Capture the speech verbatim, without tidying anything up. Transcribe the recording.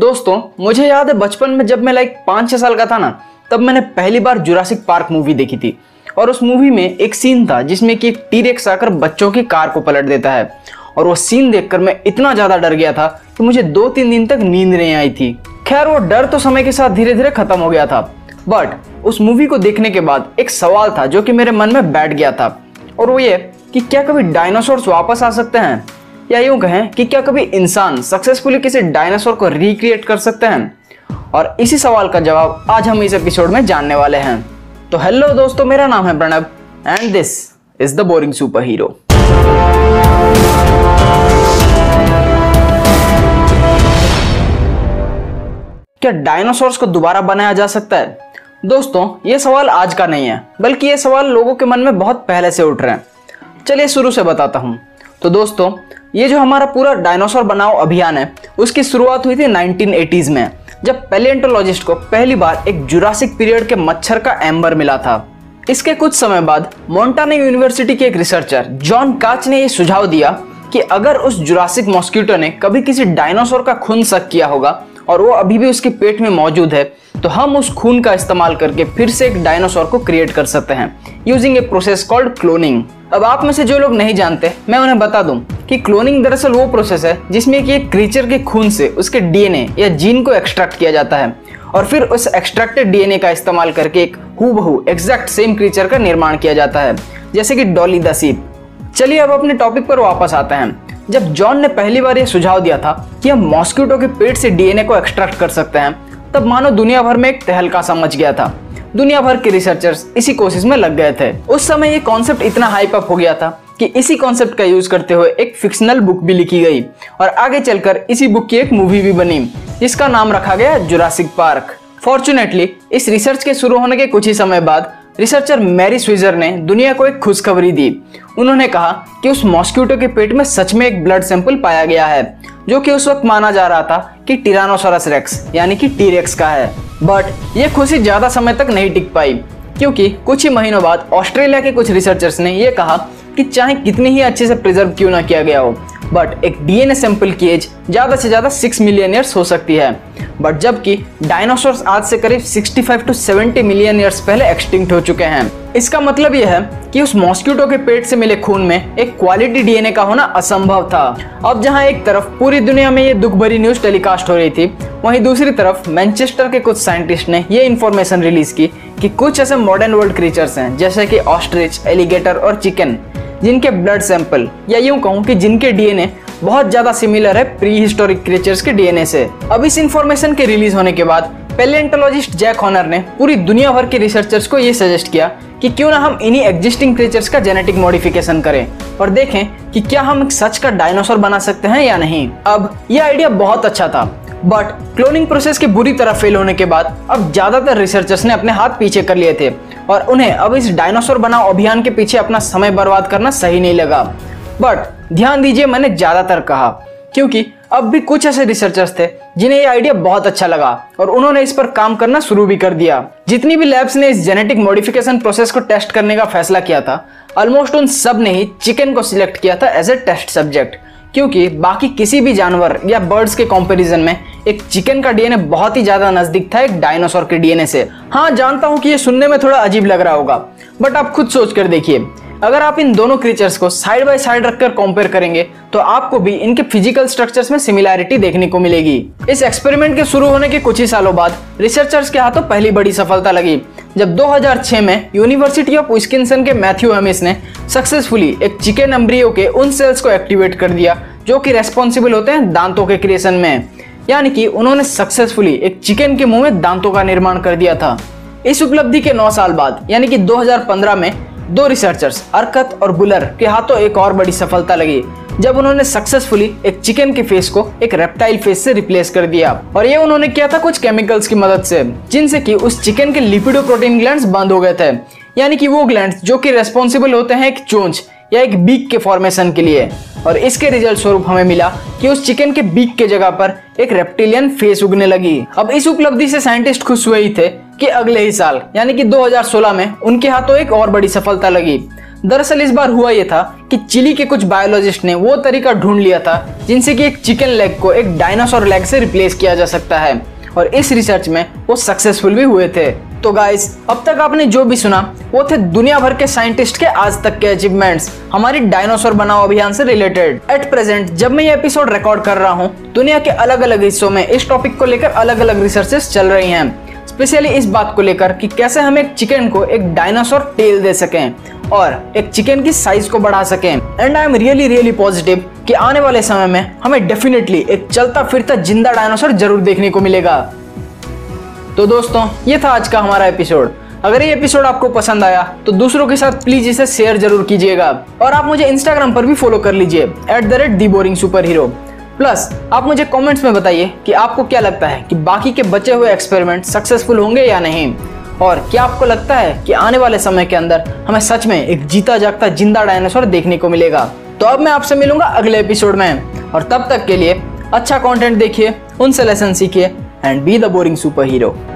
दोस्तों मुझे याद है बचपन में जब मैं लाइक पाँच छः साल का था ना, तब मैंने पहली बार जुरासिक पार्क मूवी देखी थी। और उस मूवी में एक सीन था जिसमें कि एक टीरेक्स आकर बच्चों की कार को पलट देता है, और वो सीन देखकर मैं इतना ज़्यादा डर गया था कि मुझे दो तीन दिन तक नींद नहीं आई थी। खैर वो डर तो समय के साथ धीरे धीरे खत्म हो गया था, बट उस मूवी को देखने के बाद एक सवाल था जो कि मेरे मन में बैठ गया था, और वो ये कि क्या कभी डायनासोर्स वापस आ सकते हैं, या यूं कहें कि क्या कभी इंसान सक्सेसफुली किसी डायनासोर को रिक्रिएट कर सकते हैं। और इसी सवाल का जवाब आज हम इस एपिसोड में जानने वाले हैं। तो हेलो दोस्तों, मेरा नाम है Pranav and this is the boring super hero. क्या डायनासोर्स को दोबारा बनाया जा सकता है? दोस्तों ये सवाल आज का नहीं है, बल्कि ये सवाल लोगों के मन में बहुत पहले से उठ रहे हैं। चलिए शुरू से बताता हूँ। तो दोस्तों ये जो हमारा पूरा डायनासोर बनाओ अभियान है, उसकी शुरुआत हुई थी नाइनटीन एटीज़ में, जब पैलियोंटोलॉजिस्ट को पहली बार एक जुरासिक पीरियड के मच्छर का एम्बर मिला था। इसके कुछ समय बाद मॉन्टाना यूनिवर्सिटी के एक रिसर्चर जॉन काच ने ये सुझाव दिया कि अगर उस जुरासिक मॉस्किटो ने कभी किसी डायनासोर का खून सक किया होगा और वो अभी भी उसके पेट में मौजूद है, तो हम उस खून का इस्तेमाल करके फिर से एक डायनासोर को क्रिएट कर सकते हैं, using a process called cloning. अब आप में से जो लोग नहीं जानते, मैं उन्हें बता दूं कि क्लोनिंग दरअसल वो प्रोसेस है जिसमें कि एक क्रीचर के खून से उसके डीएनए या जीन को एक्सट्रैक्ट किया जाता है, और फिर उस एक्सट्रैक्टेड डीएनए का इस्तेमाल करके एक हूबहू एग्जैक्ट सेम क्रीचर का निर्माण किया जाता है, जैसे कि डॉली द सीप। चलिए अब अपने टॉपिक पर वापस आते हैं। जब जॉन ने पहली बार ये सुझाव दिया था कि हम मॉस्किटो के पेट से डीएनए को एक्सट्रैक्ट कर सकते हैं, तब मानो दुनिया भर में एक तहलका सा मच गया था। दुनिया भर के रिसर्चर्स इसी कोशिश में लग गए थे। उस समय ये कॉन्सेप्ट इतना हाइप अप हो गया था कि इसी कॉन्सेप्ट का यूज करते हुए एक फिक्शनल बुक भी लिखी गई, और आगे चलकर इसी बुक की एक मूवी भी बनी जिसका नाम रखा गया जुरासिक पार्क। फॉर्चुनेटली इस रिसर्च के शुरू होने के कुछ ही समय बाद रिसर्चर मैरी स्विजर ने दुनिया को एक खुशखबरी दी। उन्होंने कहा कि उस मॉस्किटो के पेट में सच में एक ब्लड सैंपल पाया गया है, जो कि उस वक्त माना जा रहा था कि टिरानोसॉरस रेक्स यानी कि टीरेक्स का है। बट ये खुशी ज़्यादा समय तक नहीं टिक पाई, क्योंकि कुछ ही महीनों बाद ऑस्ट्रेलिया के कुछ रिसर्चर्स ने यह कहा कि चाहे कितनी ही अच्छे से प्रिजर्व क्यों ना किया गया हो, बट एक डीएनए सैंपल की एज ज़्यादा से ज़्यादा सिक्स मिलियन ईयर्स हो सकती है। बट जबकि डायनासोर्स आज से करीब sixty five to seventy million years पहले एक्सटिंक्ट हो चुके हैं। इसका मतलब यह है कि उस मॉस्किटो के पेट से मिले खून में एक क्वालिटी डीएनए का होना असंभव था। अब जहां एक तरफ पूरी दुनिया में ये दुख भरी न्यूज टेलीकास्ट हो रही थी, वहीं दूसरी तरफ मैनचेस्टर के कुछ साइंटिस्ट ने ये इन्फॉर्मेशन रिलीज की कि कुछ ऐसे मॉडर्न वर्ल्ड क्रीचर्स हैं, जैसे कि ऑस्ट्रिच, एलिगेटर और चिकन, जिनके ब्लड सैंपल या यूं कहूं कि जिनके डीएनए बहुत ज्यादा सिमिलर है प्री हिस्टोरिक क्रीचर्स के डीएनए से। अब इस इन्फॉर्मेशन के रिलीज होने के बाद पैलियोंटोलॉजिस्ट जैक होनर ने पूरी दुनिया भर के रिसर्चर्स को ये सजेस्ट किया कि क्यों ना हम इन्हीं एग्जिस्टिंग क्रीचर्स का जेनेटिक मॉडिफिकेशन करें और देखें कि क्या हम सच का डायनासोर बना सकते हैं या नहीं। अब यह आइडिया बहुत अच्छा था, बट क्लोनिंग प्रोसेस के बुरी तरह फेल होने के बाद अब ज़्यादातर रिसर्चर्स ने अपने हाथ पीछे कर लिए थे, और उन्हें अब इस डायनासोर बनाओ अभियान के पीछे अपना समय बर्बाद करना सही नहीं लगा। बट ध्यान दीजिए, मैंने ज़्यादातर कहा, क्योंकि अब भी कुछ ऐसे रिसर्चर्स थे जिन्हें यह आइडिया बहुत अच्छा लगा और उन्होंने इस पर काम करना शुरू भी कर दिया। जितनी भी लैब्स ने इस जेनेटिक मॉडिफिकेशन प्रोसेस को टेस्ट करने का फैसला किया था, ऑलमोस्ट उन सब ने ही चिकन को सिलेक्ट किया था एज ए टेस्ट सब्जेक्ट, क्योंकि बाकी किसी भी जानवर या बर्ड्स के कंपैरिजन में एक चिकन का डीएनए बहुत ही ज़्यादा नज़दीक था एक डायनासोर के डीएनए से। हाँ, जानता हूँ कि ये सुनने में थोड़ा अजीब लग रहा होगा, बट आप खुद सोच कर देखिए, अगर आप इन दोनों क्रीचर्स को साइड बाय साइड रखकर कंपेयर करेंगे तो आपको भी इनके फिजिकल स्ट्रक्चर्स में सिमिलैरिटी देखने को मिलेगी। इस एक्सपेरिमेंट के शुरू होने के कुछ ही सालों बाद रिसर्चर्स के हाथों पहली बड़ी सफलता लगी, जब दो हज़ार छह में यूनिवर्सिटी ऑफ विस्कॉन्सिन के मैथ्यू एमिस ने सक्सेसफुली एक चिकन एम्ब्रियो के उन सेल्स को एक्टिवेट कर दिया जो कि रेस्पॉन्सिबल होते हैं दांतों के क्रिएशन में। यानी कि उन्होंने सक्सेसफुली एक चिकन के मुँह में दांतों का निर्माण कर दिया था। इस उपलब्धि के नौ साल बाद यानी कि दो हज़ार पंद्रह में दो रिसर्चर्स अरकत और बुलर के हाथों एक और बड़ी सफलता लगी, जब उन्होंने सक्सेसफुली एक चिकन के फेस को एक रेप्टाइल फेस से रिप्लेस कर दिया, और ये उन्होंने किया था कुछ केमिकल्स की मदद से, जिनसे कि उस चिकन के लिपिडोप्रोटीन ग्लैंड्स बंद हो गए थे, यानी कि वो ग्लैंड्स जो कि रेस्पॉन्सिबल होते हैं एक चोंच या एक बीक के फॉर्मेशन के लिए। और इसके रिजल्ट स्वरूप हमें मिला कि उस चिकन के बीक के जगह पर एक रेप्टिलियन फेस उगने लगी। अब इस उपलब्धि से साइंटिस्ट खुश हुए ही थे कि अगले ही साल यानी कि दो हज़ार सोलह में उनके हाथों एक और बड़ी सफलता लगी, दरअसल इस बार हुआ यह था कि चिली के कुछ बायोलॉजिस्ट ने वो तरीका ढूंढ लिया था जिनसे कि एक चिकन लेग को एक डायनासोर लेग से रिप्लेस किया जा सकता है, और इस रिसर्च में वो सक्सेसफुल भी हुए थे। तो गाइस, अब तक आपने जो भी सुना वो थे दुनिया भर के साइंटिस्ट के आज तक के अचीवमेंट्स हमारी डायनासोर बनाओ अभियान से रिलेटेड। एट प्रेजेंट जब मैं ये एपिसोड रिकॉर्ड कर रहा हूँ, दुनिया के अलग अलग हिस्सों में इस टॉपिक को लेकर अलग अलग रिसर्चेस चल रही हैं, स्पेशली इस बात को लेकर कि कैसे हम एक चिकन को एक डायनासोर टेल दे सकें और एक चिकन की साइज को बढ़ा सकें। And I am really really positive कि आने वाले समय में हमें डेफिनेटली एक चलता फिरता जिंदा डायनासोर जरूर देखने को मिलेगा। तो दोस्तों, ये था आज का हमारा एपिसोड। अगर ये एपिसोड आपको पसंद आया तो दूसरों के साथ प्लीज इसे शेयर जरूर कीजिएगा, और आप मुझे इंस्टाग्राम पर भी फॉलो कर लीजिए at the rate the boring super hero. Plus आप मुझे कमेंट्स में बताइए कि आपको क्या लगता है कि बाकी के बचे हुए एक्सपेरिमेंट सक्सेसफुल होंगे या नहीं, और क्या आपको लगता है कि आने वाले समय के अंदर हमें सच में एक जीता जागता जिंदा डायनासोर देखने को मिलेगा। तो अब मैं आपसे मिलूंगा अगले एपिसोड में, और तब तक के लिए अच्छा कॉन्टेंट देखिए, उनसे लेसन सीखिए and be the boring super hero.